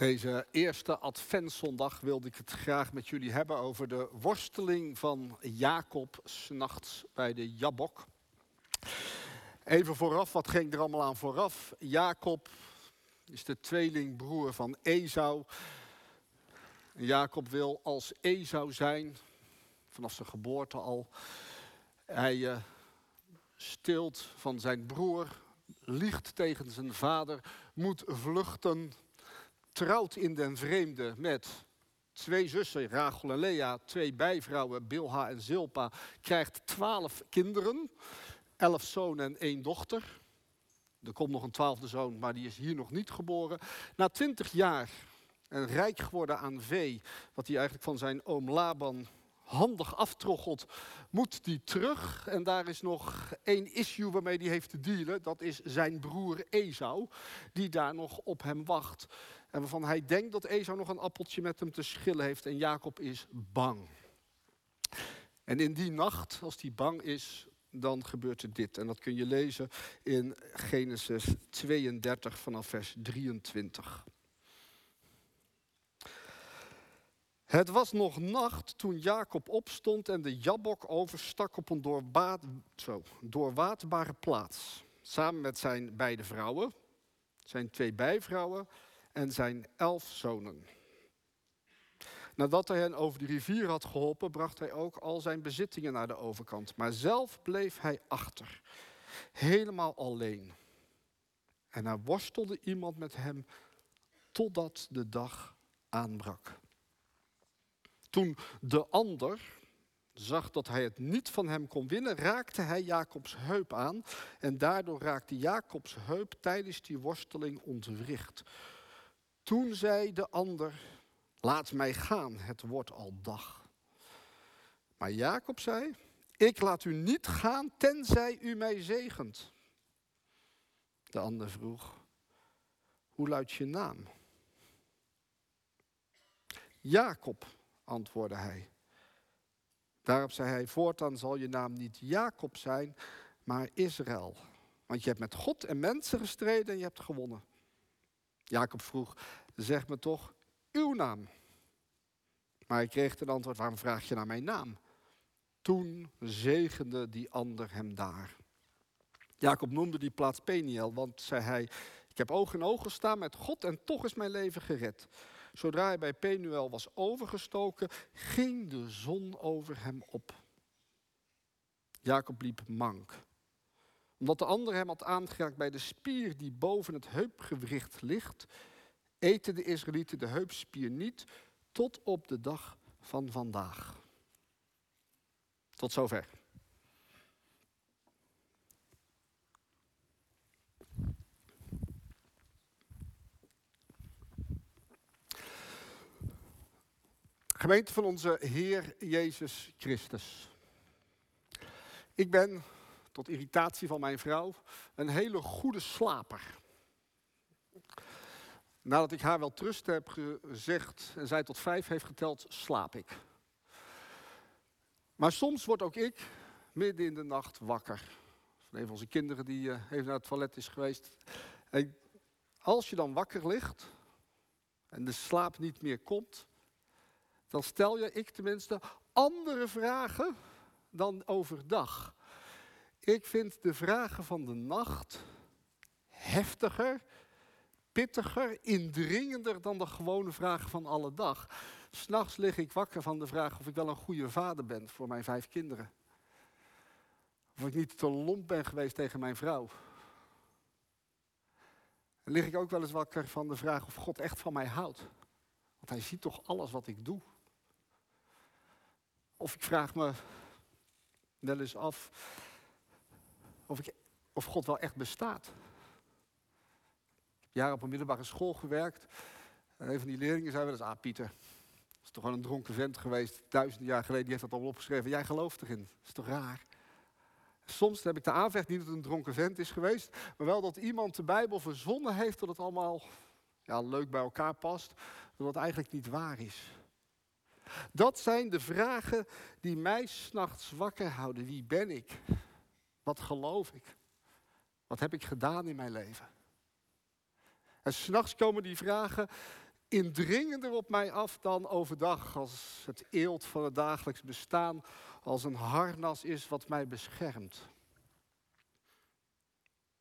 Deze eerste Adventszondag wilde ik het graag met jullie hebben over de worsteling van Jakob 's nachts bij de Jabbok. Even vooraf, wat ging er allemaal aan vooraf? Jakob is de tweelingbroer van Ezau. Jakob wil als Ezau zijn, vanaf zijn geboorte al. Hij steelt van zijn broer, liegt tegen zijn vader, moet vluchten. Trouwt in den vreemde met twee zussen, Rachel en Lea, twee bijvrouwen, Bilha en Zilpa. Krijgt 12 kinderen, 11 zonen en 1 dochter. Er komt nog een 12e zoon, maar die is hier nog niet geboren. Na 20 jaar, en rijk geworden aan vee, wat hij eigenlijk van zijn oom Laban handig aftroggelt, moet die terug. En daar is nog 1 issue waarmee die heeft te dealen. Dat is zijn broer Ezau, die daar nog op hem wacht. En waarvan hij denkt dat Ezau nog een appeltje met hem te schillen heeft. En Jakob is bang. En in die nacht, als hij bang is, dan gebeurt er dit. En dat kun je lezen in Genesis 32 vanaf vers 23. Het was nog nacht toen Jakob opstond en de Jabbok overstak op een doorwaadbare plaats. Samen met zijn beide vrouwen, zijn 2 bijvrouwen en zijn 11 zonen. Nadat hij hen over de rivier had geholpen, bracht hij ook al zijn bezittingen naar de overkant. Maar zelf bleef hij achter, helemaal alleen. En er worstelde iemand met hem totdat de dag aanbrak. Toen de ander zag dat hij het niet van hem kon winnen, raakte hij Jakobs heup aan. En daardoor raakte Jakobs heup tijdens die worsteling ontwricht. Toen zei de ander, laat mij gaan, het wordt al dag. Maar Jakob zei, ik laat u niet gaan, tenzij u mij zegent. De ander vroeg, hoe luidt je naam? Jakob, antwoordde hij. Daarop zei hij, voortaan zal je naam niet Jakob zijn, maar Israël. Want je hebt met God en mensen gestreden en je hebt gewonnen. Jakob vroeg, zeg me toch uw naam. Maar hij kreeg ten antwoord, waarom vraag je naar mijn naam? Toen zegende die ander hem daar. Jakob noemde die plaats Peniël, want zei hij, ik heb oog in oog gestaan met God en toch is mijn leven gered. Zodra hij bij Penuël was overgestoken, ging de zon over hem op. Jakob bliep mank. Omdat de ander hem had aangeraakt bij de spier die boven het heupgewricht ligt, eten de Israëlieten de heupspier niet tot op de dag van vandaag. Tot zover. Gemeente van onze Heer Jezus Christus. Ik ben, tot irritatie van mijn vrouw, een hele goede slaper. Nadat ik haar wel trust heb gezegd en zij tot 5 heeft geteld, slaap ik. Maar soms word ook ik midden in de nacht wakker. Van een van onze kinderen die even naar het toilet is geweest. En als je dan wakker ligt en de slaap niet meer komt, dan stel je, ik tenminste, andere vragen dan overdag. Ik vind de vragen van de nacht heftiger, pittiger, indringender dan de gewone vragen van alle dag. 'S Nachts lig ik wakker van de vraag of ik wel een goede vader ben voor mijn 5 kinderen. Of ik niet te lomp ben geweest tegen mijn vrouw. Dan lig ik ook wel eens wakker van de vraag of God echt van mij houdt. Want hij ziet toch alles wat ik doe. Of ik vraag me wel eens af of God wel echt bestaat. Ik heb jaren op een middelbare school gewerkt. En een van die leerlingen zei wel eens, Pieter, dat is toch gewoon een dronken vent geweest. 1000 jaar geleden, die heeft dat allemaal opgeschreven. Jij gelooft erin, dat is toch raar. Soms heb ik de aanvecht niet dat het een dronken vent is geweest. Maar wel dat iemand de Bijbel verzonnen heeft dat het allemaal leuk bij elkaar past. Dat eigenlijk niet waar is. Dat zijn de vragen die mij 's nachts wakker houden. Wie ben ik? Wat geloof ik? Wat heb ik gedaan in mijn leven? En 's nachts komen die vragen indringender op mij af dan overdag, als het eelt van het dagelijks bestaan, als een harnas is wat mij beschermt.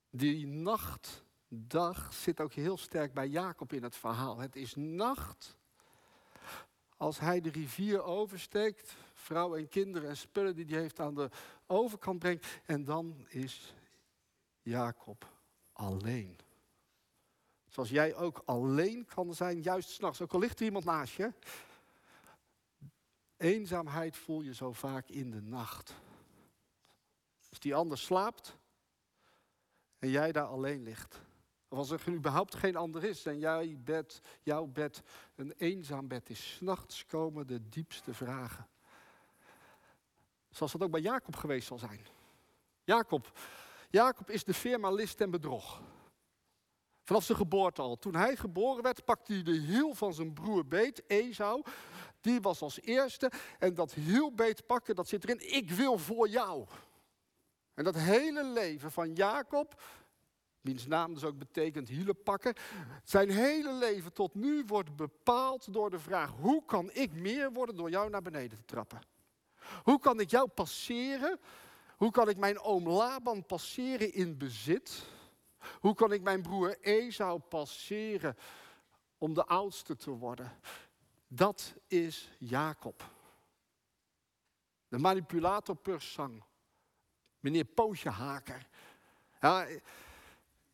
Die nachtdag zit ook heel sterk bij Jakob in het verhaal. Het is nacht als hij de rivier oversteekt, vrouwen en kinderen en spullen die hij heeft aan de overkant brengt. En dan is Jakob alleen. Zoals jij ook alleen kan zijn, juist 's nachts. Ook al ligt er iemand naast je. Eenzaamheid voel je zo vaak in de nacht. Als die ander slaapt en jij daar alleen ligt. Of als er überhaupt geen ander is en jouw bed een eenzaam bed is. 's Nachts komen de diepste vragen. Zoals dat ook bij Jakob geweest zal zijn. Jakob is de veer maar list en bedrog. Vanaf zijn geboorte al. Toen hij geboren werd, pakte hij de hiel van zijn broer beet, Ezau. Die was als eerste. En dat hiel beet pakken, dat zit erin. Ik wil voor jou. En dat hele leven van Jakob, wiens naam dus ook betekent hielen pakken. Zijn hele leven tot nu wordt bepaald door de vraag: hoe kan ik meer worden door jou naar beneden te trappen? Hoe kan ik jou passeren? Hoe kan ik mijn oom Laban passeren in bezit? Hoe kan ik mijn broer Ezau passeren om de oudste te worden? Dat is Jakob. De manipulator per sang. Meneer Pootjehaker. Ja,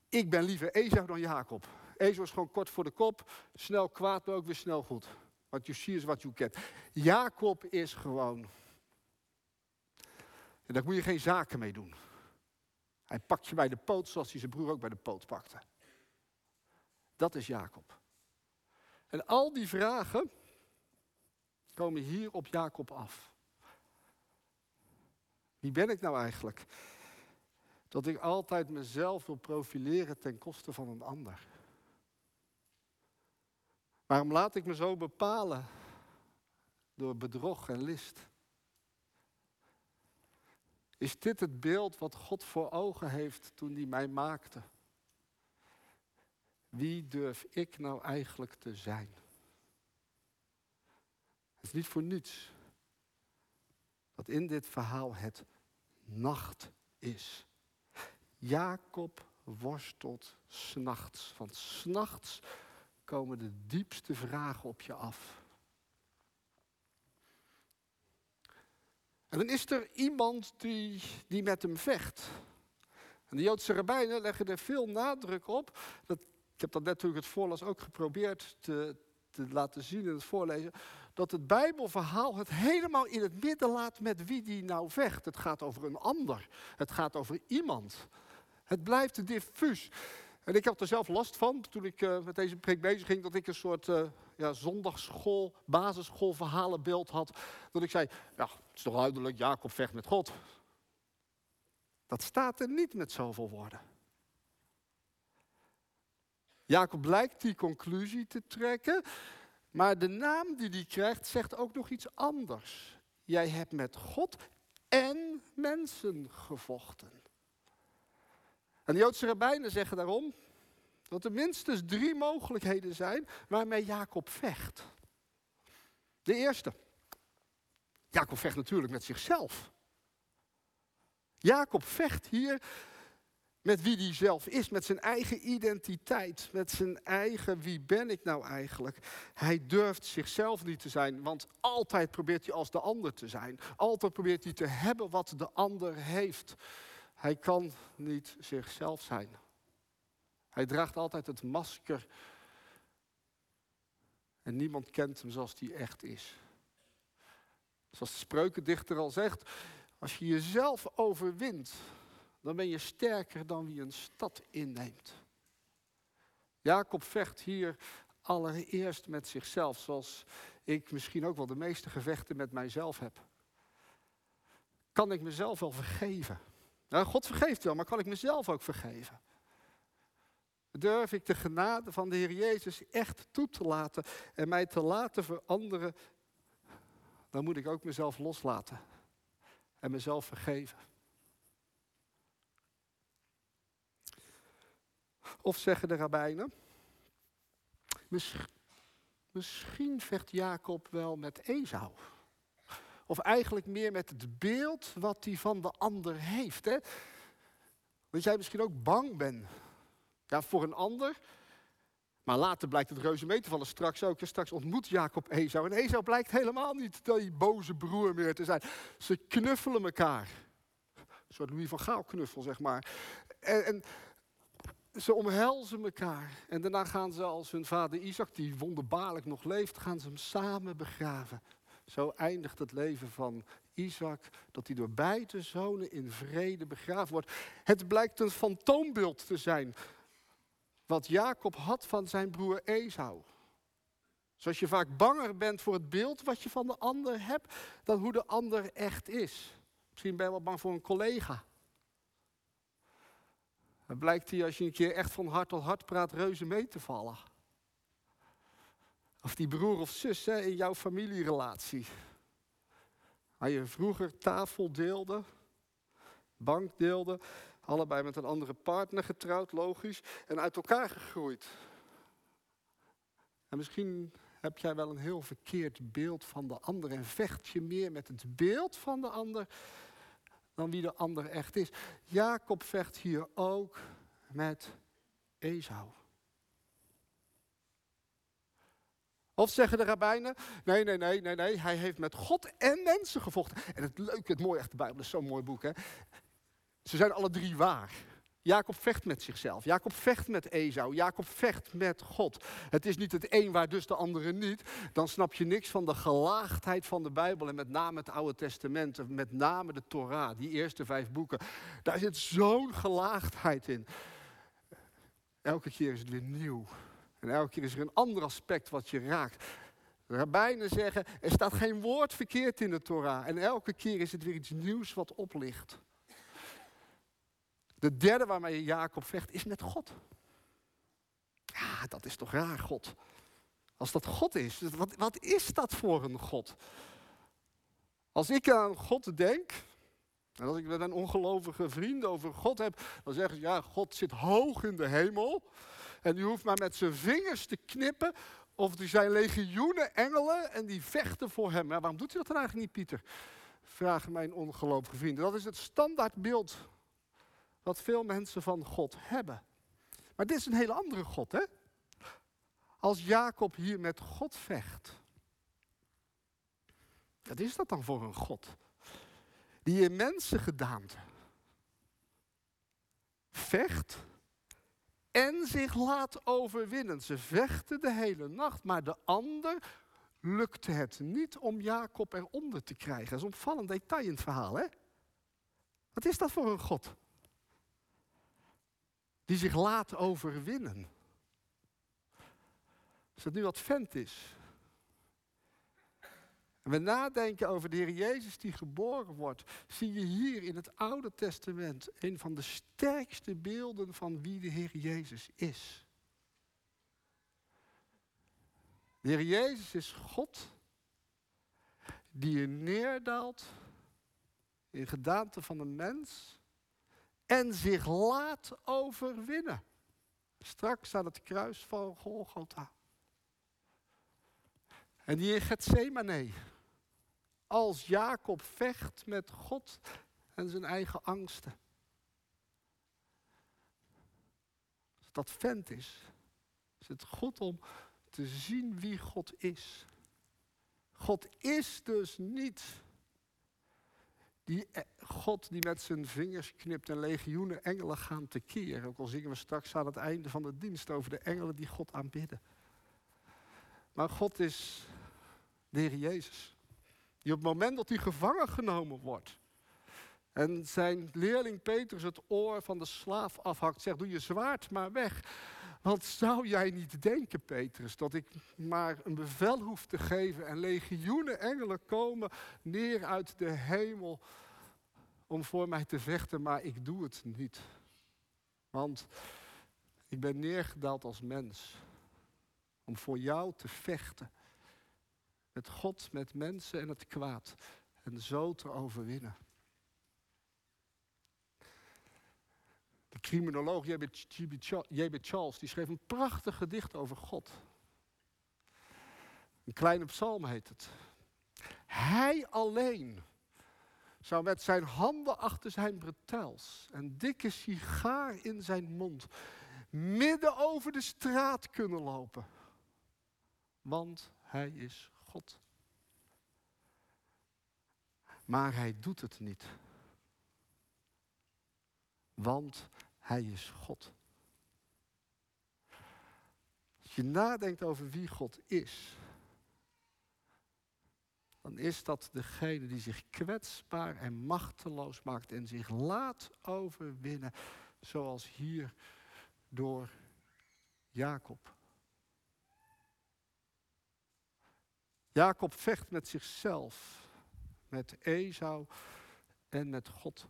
ik ben liever Ezau dan Jakob. Ezau is gewoon kort voor de kop. Snel kwaad, maar ook weer snel goed. What you see is what you get. Jakob is gewoon. En daar moet je geen zaken mee doen. Hij pakt je bij de poot zoals hij zijn broer ook bij de poot pakte. Dat is Jakob. En al die vragen komen hier op Jakob af. Wie ben ik nou eigenlijk? Dat ik altijd mezelf wil profileren ten koste van een ander. Waarom laat ik me zo bepalen door bedrog en list? Is dit het beeld wat God voor ogen heeft toen hij mij maakte? Wie durf ik nou eigenlijk te zijn? Het is niet voor niets dat in dit verhaal het nacht is. Jakob worstelt 's nachts, want 's nachts komen de diepste vragen op je af. En dan is er iemand die met hem vecht. En de Joodse rabbijnen leggen er veel nadruk op. Ik heb dat net toen ik het voorlas ook geprobeerd te laten zien in het voorlezen. Dat het Bijbelverhaal het helemaal in het midden laat met wie die nou vecht. Het gaat over een ander. Het gaat over iemand. Het blijft diffuus. En ik had er zelf last van toen ik met deze preek bezig ging. Dat ik een soort zondagsschool, basisschoolverhalenbeeld had. Dat ik zei, ja, het is toch duidelijk, Jakob vecht met God. Dat staat er niet met zoveel woorden. Jakob lijkt die conclusie te trekken. Maar de naam die hij krijgt zegt ook nog iets anders. Jij hebt met God en mensen gevochten. En de Joodse rabbijnen zeggen daarom dat er minstens 3 mogelijkheden zijn waarmee Jakob vecht. De eerste. Jakob vecht natuurlijk met zichzelf. Jakob vecht hier met wie hij zelf is, met zijn eigen identiteit, met zijn eigen wie ben ik nou eigenlijk. Hij durft zichzelf niet te zijn, want altijd probeert hij als de ander te zijn. Altijd probeert hij te hebben wat de ander heeft. Hij kan niet zichzelf zijn. Hij draagt altijd het masker. En niemand kent hem zoals hij echt is. Zoals de spreukendichter al zegt, als je jezelf overwint, dan ben je sterker dan wie een stad inneemt. Jakob vecht hier allereerst met zichzelf, zoals ik misschien ook wel de meeste gevechten met mijzelf heb. Kan ik mezelf wel vergeven? Nou, God vergeeft wel, maar kan ik mezelf ook vergeven? Durf ik de genade van de Heer Jezus echt toe te laten en mij te laten veranderen? Dan moet ik ook mezelf loslaten en mezelf vergeven. Of zeggen de rabbijnen, Misschien vecht Jakob wel met Ezau. Of eigenlijk meer met het beeld wat hij van de ander heeft. Hè? Dat jij misschien ook bang bent. Ja, voor een ander. Maar later blijkt het reuze mee te vallen. Straks ook. En straks ontmoet Jakob Ezau. En Ezau blijkt helemaal niet die boze broer meer te zijn. Ze knuffelen elkaar. Een soort Louis van Gaal knuffel, zeg maar. En ze omhelzen elkaar. En daarna gaan ze als hun vader Izaäk, die wonderbaarlijk nog leeft, gaan ze hem samen begraven. Zo eindigt het leven van Izaäk, dat hij door beide zonen in vrede begraven wordt. Het blijkt een fantoombeeld te zijn wat Jakob had van zijn broer Ezau. Zoals je vaak banger bent voor het beeld wat je van de ander hebt dan hoe de ander echt is. Misschien ben je wel bang voor een collega. Dan blijkt hij, als je een keer echt van hart tot hart praat, reuze mee te vallen. Of die broer of zus, hè, in jouw familierelatie. Waar je vroeger tafel deelde, bank deelde, allebei met een andere partner getrouwd, logisch, en uit elkaar gegroeid. En misschien heb jij wel een heel verkeerd beeld van de ander en vecht je meer met het beeld van de ander dan wie de ander echt is. Jakob vecht hier ook met Ezau. Of zeggen de rabbijnen, nee, hij heeft met God en mensen gevochten. En het leuke, het mooie, echt de Bijbel is zo'n mooi boek, hè. Ze zijn alle drie waar. Jakob vecht met zichzelf, Jakob vecht met Ezau, Jakob vecht met God. Het is niet het een waar dus de andere niet. Dan snap je niks van de gelaagdheid van de Bijbel en met name het Oude Testament, met name de Torah, die eerste 5 boeken. Daar zit zo'n gelaagdheid in. Elke keer is het weer nieuw. En elke keer is er een ander aspect wat je raakt. De rabbijnen zeggen, er staat geen woord verkeerd in de Torah. En elke keer is het weer iets nieuws wat oplicht. De derde waarmee Jakob vecht is met God. Ja, dat is toch raar, God. Als dat God is, wat is dat voor een God? Als ik aan God denk, en als ik met een ongelovige vriend over God heb, dan zeggen ze, ja, God zit hoog in de hemel. En die hoeft maar met zijn vingers te knippen, of er zijn legioenen engelen en die vechten voor hem. Maar waarom doet hij dat dan eigenlijk niet, Pieter? Vragen mijn ongelovige vrienden. Dat is het standaardbeeld wat veel mensen van God hebben. Maar dit is een hele andere God, hè? Als Jakob hier met God vecht. Wat is dat dan voor een God? Die in mensengedaante vecht en zich laat overwinnen. Ze vechten de hele nacht, maar de ander lukte het niet om Jakob eronder te krijgen. Dat is een opvallend detail in het verhaal, hè? Wat is dat voor een God? Die zich laat overwinnen. Als dat nu Advent is. En we nadenken over de Heer Jezus die geboren wordt. Zie je hier in het Oude Testament een van de sterkste beelden van wie de Heer Jezus is. De Heer Jezus is God die je neerdaalt in gedaante van een mens en zich laat overwinnen. Straks aan het kruis van Golgotha. En die in Gethsemane, als Jakob vecht met God en zijn eigen angsten. Als dat vent is, is het goed om te zien wie God is. God is dus niet die God die met zijn vingers knipt en legioenen engelen gaan tekeer. Ook al zingen we straks aan het einde van de dienst over de engelen die God aanbidden. Maar God is de Heer Jezus. Die op het moment dat hij gevangen genomen wordt en zijn leerling Petrus het oor van de slaaf afhakt, zegt, doe je zwaard maar weg. Want zou jij niet denken, Petrus, dat ik maar een bevel hoef te geven en legioenen engelen komen neer uit de hemel om voor mij te vechten, maar ik doe het niet. Want ik ben neergedaald als mens om voor jou te vechten. Met God, met mensen en het kwaad. En zo te overwinnen. De criminoloog J.B. Charles die schreef een prachtig gedicht over God. Een kleine psalm heet het. Hij alleen zou met zijn handen achter zijn bretels en dikke sigaar in zijn mond midden over de straat kunnen lopen. Want hij is God. Maar hij doet het niet. Want hij is God. Als je nadenkt over wie God is, dan is dat degene die zich kwetsbaar en machteloos maakt en zich laat overwinnen, zoals hier door Jakob. Jakob vecht met zichzelf, met Ezau en met God.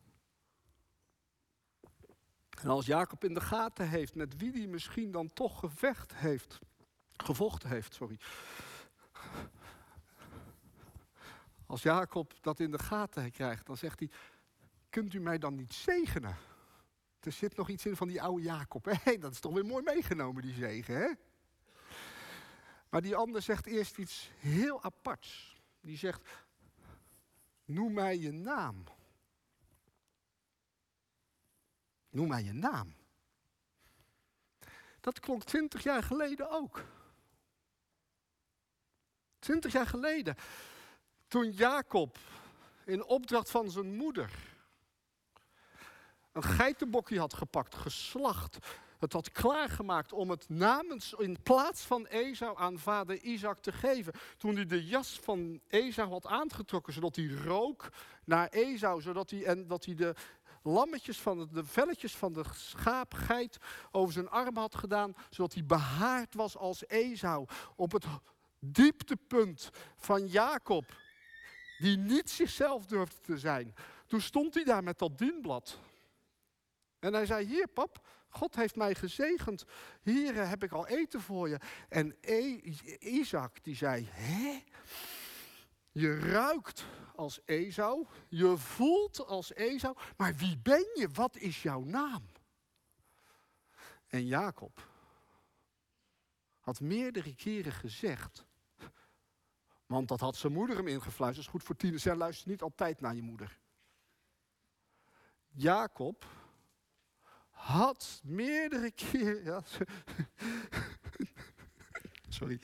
En als Jakob in de gaten heeft met wie hij misschien dan toch gevochten heeft. Als Jakob dat in de gaten krijgt, dan zegt hij: kunt u mij dan niet zegenen? Er zit nog iets in van die oude Jakob. Hé, dat is toch weer mooi meegenomen, die zegen, hè? Maar die ander zegt eerst iets heel aparts. Die zegt: noem mij je naam. Noem mij je naam. Dat klonk 20 jaar geleden ook. Twintig jaar geleden, toen Jakob in opdracht van zijn moeder een geitenbokje had gepakt, geslacht. Het had klaargemaakt om het namens, in plaats van Ezau aan vader Izaäk te geven. Toen hij de jas van Ezau had aangetrokken, zodat hij rook naar Ezau. Zodat hij de lammetjes van de velletjes van de schaapgeit over zijn arm had gedaan. Zodat hij behaard was als Ezau. Op het dieptepunt van Jakob, die niet zichzelf durfde te zijn. Toen stond hij daar met dat dienblad. En hij zei: hier, pap, God heeft mij gezegend. Hier heb ik al eten voor je. En Izaäk die zei: hé? Je ruikt als Ezau, je voelt als Ezau, maar wie ben je? Wat is jouw naam? En Jakob had meerdere keren gezegd, want dat had zijn moeder hem ingefluisterd. Dat is goed voor tieners, zij luistert niet altijd naar je moeder. Jakob had meerdere keren... Ja, sorry.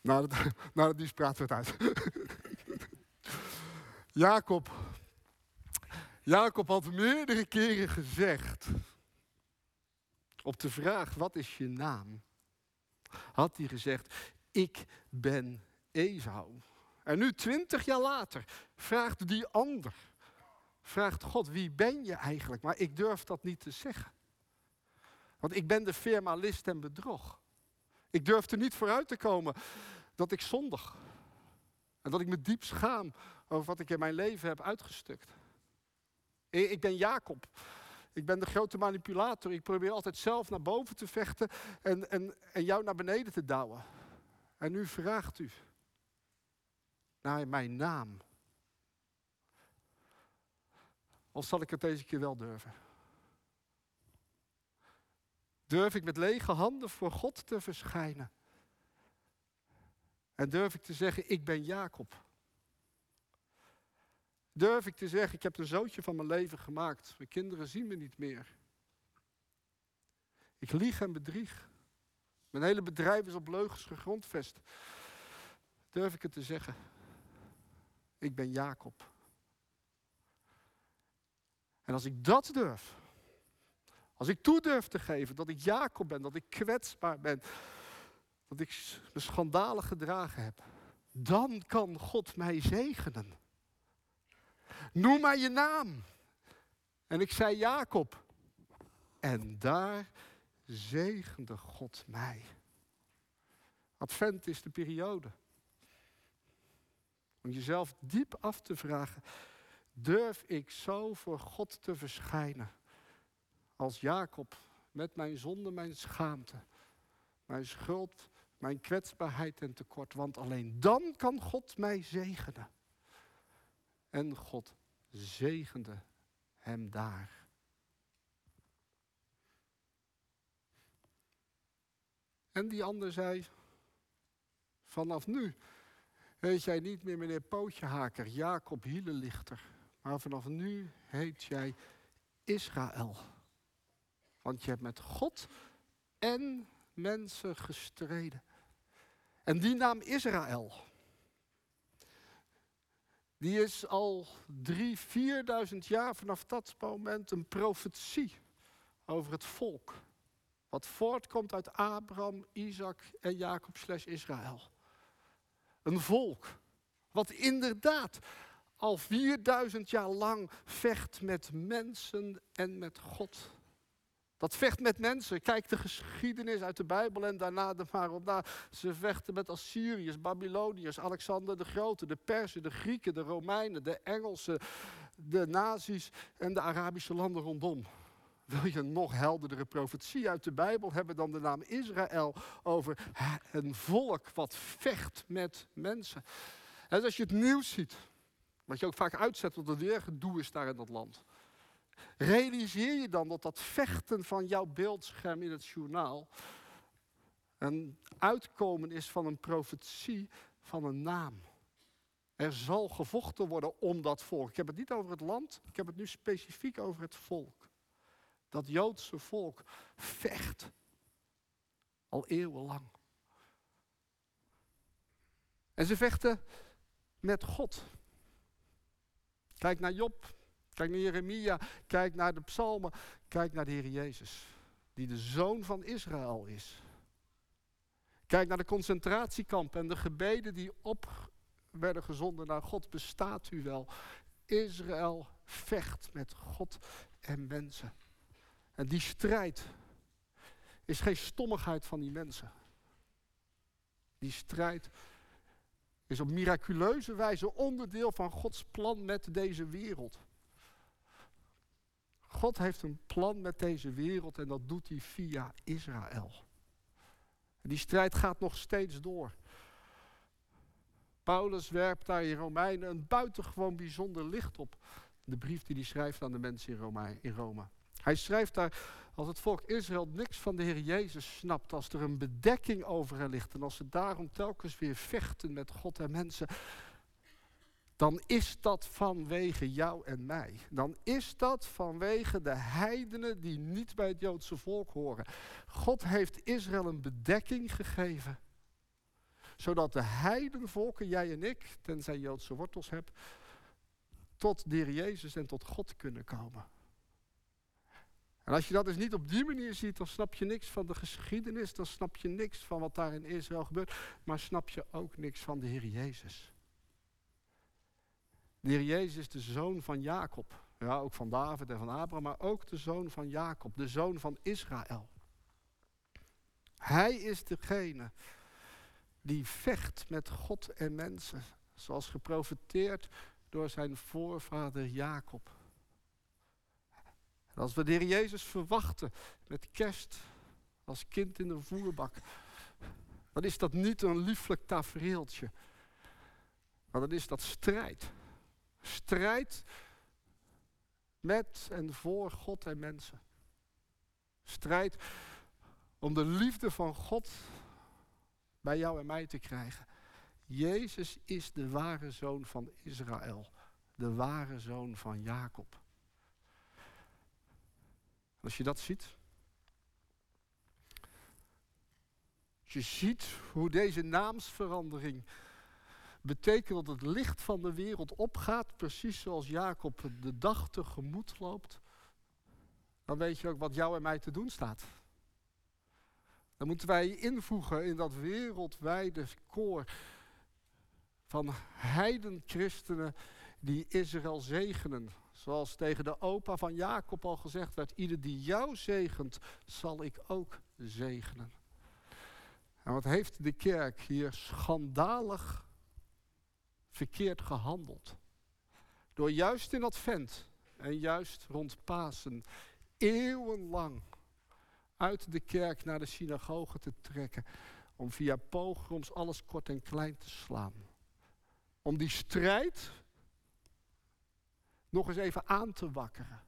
Naar het nieuws praten we het uit. Jakob had meerdere keren gezegd, op de vraag: wat is je naam? Had hij gezegd: ik ben Ezau. En nu, 20 jaar later, vraagt die ander, vraagt God: wie ben je eigenlijk? Maar ik durf dat niet te zeggen. Want ik ben de formalist en bedrog. Ik durf er niet vooruit te komen dat ik zondig. En dat ik me diep schaam over wat ik in mijn leven heb uitgestukt. Ik ben Jakob. Ik ben de grote manipulator. Ik probeer altijd zelf naar boven te vechten en jou naar beneden te douwen. En nu vraagt u naar mijn naam. Of zal ik het deze keer wel durven? Durf ik met lege handen voor God te verschijnen? En durf ik te zeggen: ik ben Jakob? Durf ik te zeggen: ik heb een zootje van mijn leven gemaakt. Mijn kinderen zien me niet meer. Ik lieg en bedrieg. Mijn hele bedrijf is op leugens gegrondvest. Durf ik het te zeggen: ik ben Jakob. En als ik dat durf, als ik toe durf te geven dat ik Jakob ben, dat ik kwetsbaar ben, dat ik me schandalig gedragen heb, dan kan God mij zegenen. Noem mij je naam. En ik zei: Jakob. En daar zegende God mij. Advent is de periode om jezelf diep af te vragen: durf ik zo voor God te verschijnen? Als Jakob, met mijn zonde, mijn schaamte, mijn schuld, mijn kwetsbaarheid en tekort. Want alleen dan kan God mij zegenen. En God zegende hem daar. En die ander zei, vanaf nu heet jij niet meer meneer Pootjehaker, Jakob Hielenlichter. Maar vanaf nu heet jij Israël. Want je hebt met God en mensen gestreden. En die naam Israël, die is al 3.000, 4.000 jaar vanaf dat moment een profetie over het volk. Wat voortkomt uit Abraham, Izaäk en Jakob / Israël. Een volk wat inderdaad al 4000 jaar lang vecht met mensen en met God. Dat vecht met mensen. Kijk de geschiedenis uit de Bijbel en daarna er maar op na. Ze vechten met Assyriërs, Babyloniërs, Alexander de Grote, de Perzen, de Grieken, de Romeinen, de Engelsen, de nazi's en de Arabische landen rondom. Wil je een nog helderdere profetie uit de Bijbel hebben dan de naam Israël over een volk wat vecht met mensen? En als je het nieuws ziet, wat je ook vaak uitzet omdat er weer gedoe is daar in dat land. Realiseer je dan dat dat vechten van jouw beeldscherm in het journaal een uitkomen is van een profetie van een naam. Er zal gevochten worden om dat volk. Ik heb het niet over het land, ik heb het nu specifiek over het volk. Dat Joodse volk vecht al eeuwenlang. En ze vechten met God. Kijk naar Job, kijk naar Jeremia, kijk naar de psalmen, kijk naar de Heer Jezus. Die de zoon van Israël is. Kijk naar de concentratiekampen en de gebeden die op werden gezonden naar God. Bestaat u wel? Israël vecht met God en mensen. En die strijd is geen stommigheid van die mensen. Die strijd is op miraculeuze wijze onderdeel van Gods plan met deze wereld. God heeft een plan met deze wereld en dat doet hij via Israël. En die strijd gaat nog steeds door. Paulus werpt daar in Romeinen een buitengewoon bijzonder licht op. De brief die hij schrijft aan de mensen in Rome. Hij schrijft daar, als het volk Israël niks van de Heer Jezus snapt, als er een bedekking over hen ligt en als ze daarom telkens weer vechten met God en mensen, dan is dat vanwege jou en mij. Dan is dat vanwege de heidenen die niet bij het Joodse volk horen. God heeft Israël een bedekking gegeven, zodat de heidenvolken, jij en ik, tenzij Joodse wortels hebt, tot de Heer Jezus en tot God kunnen komen. En als je dat dus niet op die manier ziet, dan snap je niks van de geschiedenis. Dan snap je niks van wat daar in Israël gebeurt. Maar snap je ook niks van de Heer Jezus. De Heer Jezus, de zoon van Jakob. Ja, ook van David en van Abraham, maar ook de zoon van Jakob. De zoon van Israël. Hij is degene die vecht met God en mensen. Zoals geprofeteerd door zijn voorvader Jakob. Als we de Heer Jezus verwachten met kerst, als kind in de voerbak, dan is dat niet een lieflijk tafereeltje. Maar dan is dat strijd. Strijd met en voor God en mensen. Strijd om de liefde van God bij jou en mij te krijgen. Jezus is de ware zoon van Israël, de ware zoon van Jakob. Als je dat ziet, als je ziet hoe deze naamsverandering betekent dat het licht van de wereld opgaat, precies zoals Jakob de dag tegemoet loopt, dan weet je ook wat jou en mij te doen staat. Dan moeten wij invoegen in dat wereldwijde koor van heidenchristenen die Israël zegenen. Zoals tegen de opa van Jakob al gezegd werd, ieder die jou zegent, zal ik ook zegenen. En wat heeft de kerk hier schandalig verkeerd gehandeld? Door juist in Advent en juist rond Pasen eeuwenlang uit de kerk naar de synagoge te trekken. Om via pogroms alles kort en klein te slaan. Om die strijd nog eens even aan te wakkeren.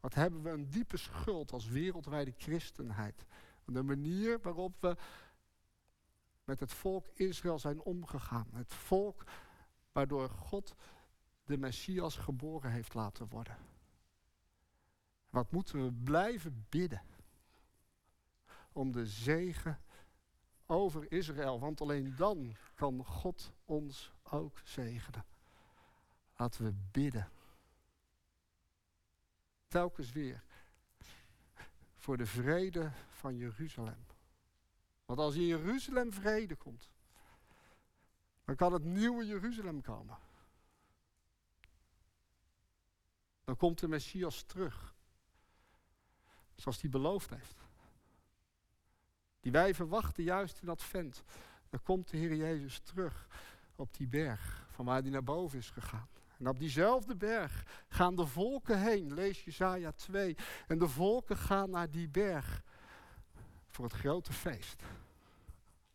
Wat hebben we een diepe schuld als wereldwijde christenheid. De manier waarop we met het volk Israël zijn omgegaan. Het volk waardoor God de Messias geboren heeft laten worden. Wat moeten we blijven bidden? Om de zegen over Israël. Want alleen dan kan God ons ook zegenen. Laten we bidden. Telkens weer. Voor de vrede van Jeruzalem. Want als in Jeruzalem vrede komt, dan kan het nieuwe Jeruzalem komen. Dan komt de Messias terug. Zoals hij beloofd heeft. Die wij verwachten juist in Advent. Dan komt de Heer Jezus terug op die berg van waar hij naar boven is gegaan. En op diezelfde berg gaan de volken heen. Lees Jezaja 2. En de volken gaan naar die berg. Voor het grote feest.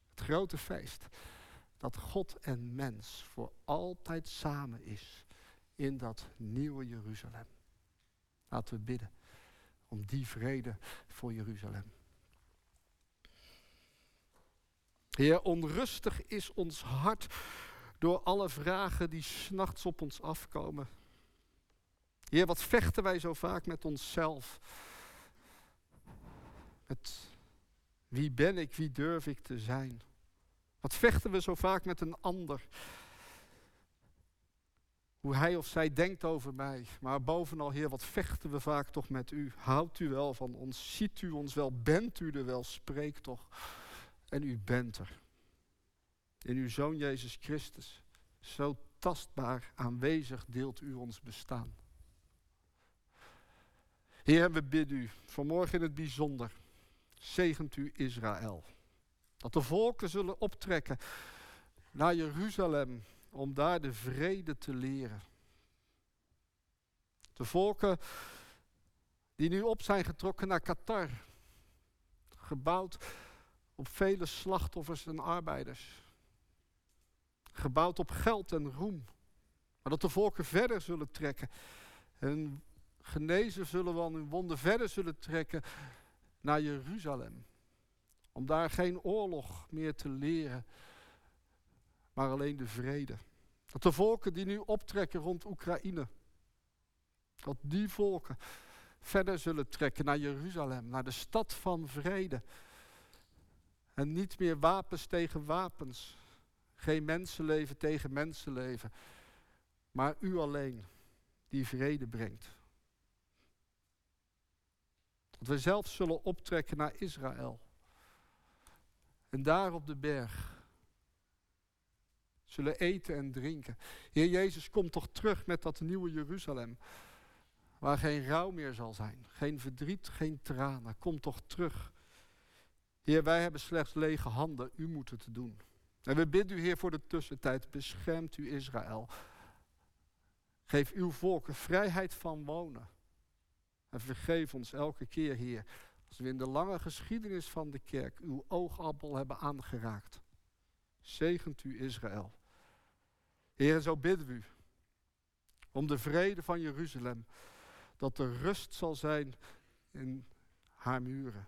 Het grote feest. Dat God en mens voor altijd samen is. In dat nieuwe Jeruzalem. Laten we bidden. Om die vrede voor Jeruzalem. Heer, onrustig is ons hart door alle vragen die 's nachts op ons afkomen. Heer, wat vechten wij zo vaak met onszelf. Met wie ben ik, wie durf ik te zijn? Wat vechten we zo vaak met een ander? Hoe hij of zij denkt over mij. Maar bovenal, Heer, wat vechten we vaak toch met u. Houdt u wel van ons, ziet u ons wel, bent u er wel, spreek toch. En u bent er. In uw Zoon Jezus Christus, zo tastbaar aanwezig deelt u ons bestaan. Heer, we bidden u, vanmorgen in het bijzonder, zegent u Israël. Dat de volken zullen optrekken naar Jeruzalem om daar de vrede te leren. De volken die nu op zijn getrokken naar Qatar, gebouwd op vele slachtoffers en arbeiders. Gebouwd op geld en roem. Maar dat de volken verder zullen trekken. En genezen zullen van hun wonden verder zullen trekken naar Jeruzalem. Om daar geen oorlog meer te leren. Maar alleen de vrede. Dat de volken die nu optrekken rond Oekraïne. Dat die volken verder zullen trekken naar Jeruzalem. Naar de stad van vrede. En niet meer wapens tegen wapens. Geen mensenleven tegen mensenleven. Maar u alleen die vrede brengt. Dat we zelf zullen optrekken naar Israël. En daar op de berg zullen eten en drinken. Heer Jezus, kom toch terug met dat nieuwe Jeruzalem. Waar geen rouw meer zal zijn. Geen verdriet, geen tranen. Kom toch terug. Heer, wij hebben slechts lege handen. U moet het doen. En we bidden u, Heer, voor de tussentijd. Beschermt u Israël. Geef uw volk vrijheid van wonen. En vergeef ons elke keer, Heer, als we in de lange geschiedenis van de kerk uw oogappel hebben aangeraakt. Zegent u Israël. Heer, en zo bidden we u om de vrede van Jeruzalem. Dat er rust zal zijn in haar muren.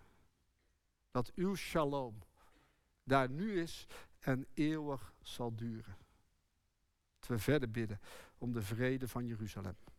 Dat uw shalom daar nu is en eeuwig zal duren. Dat we verder bidden om de vrede van Jeruzalem.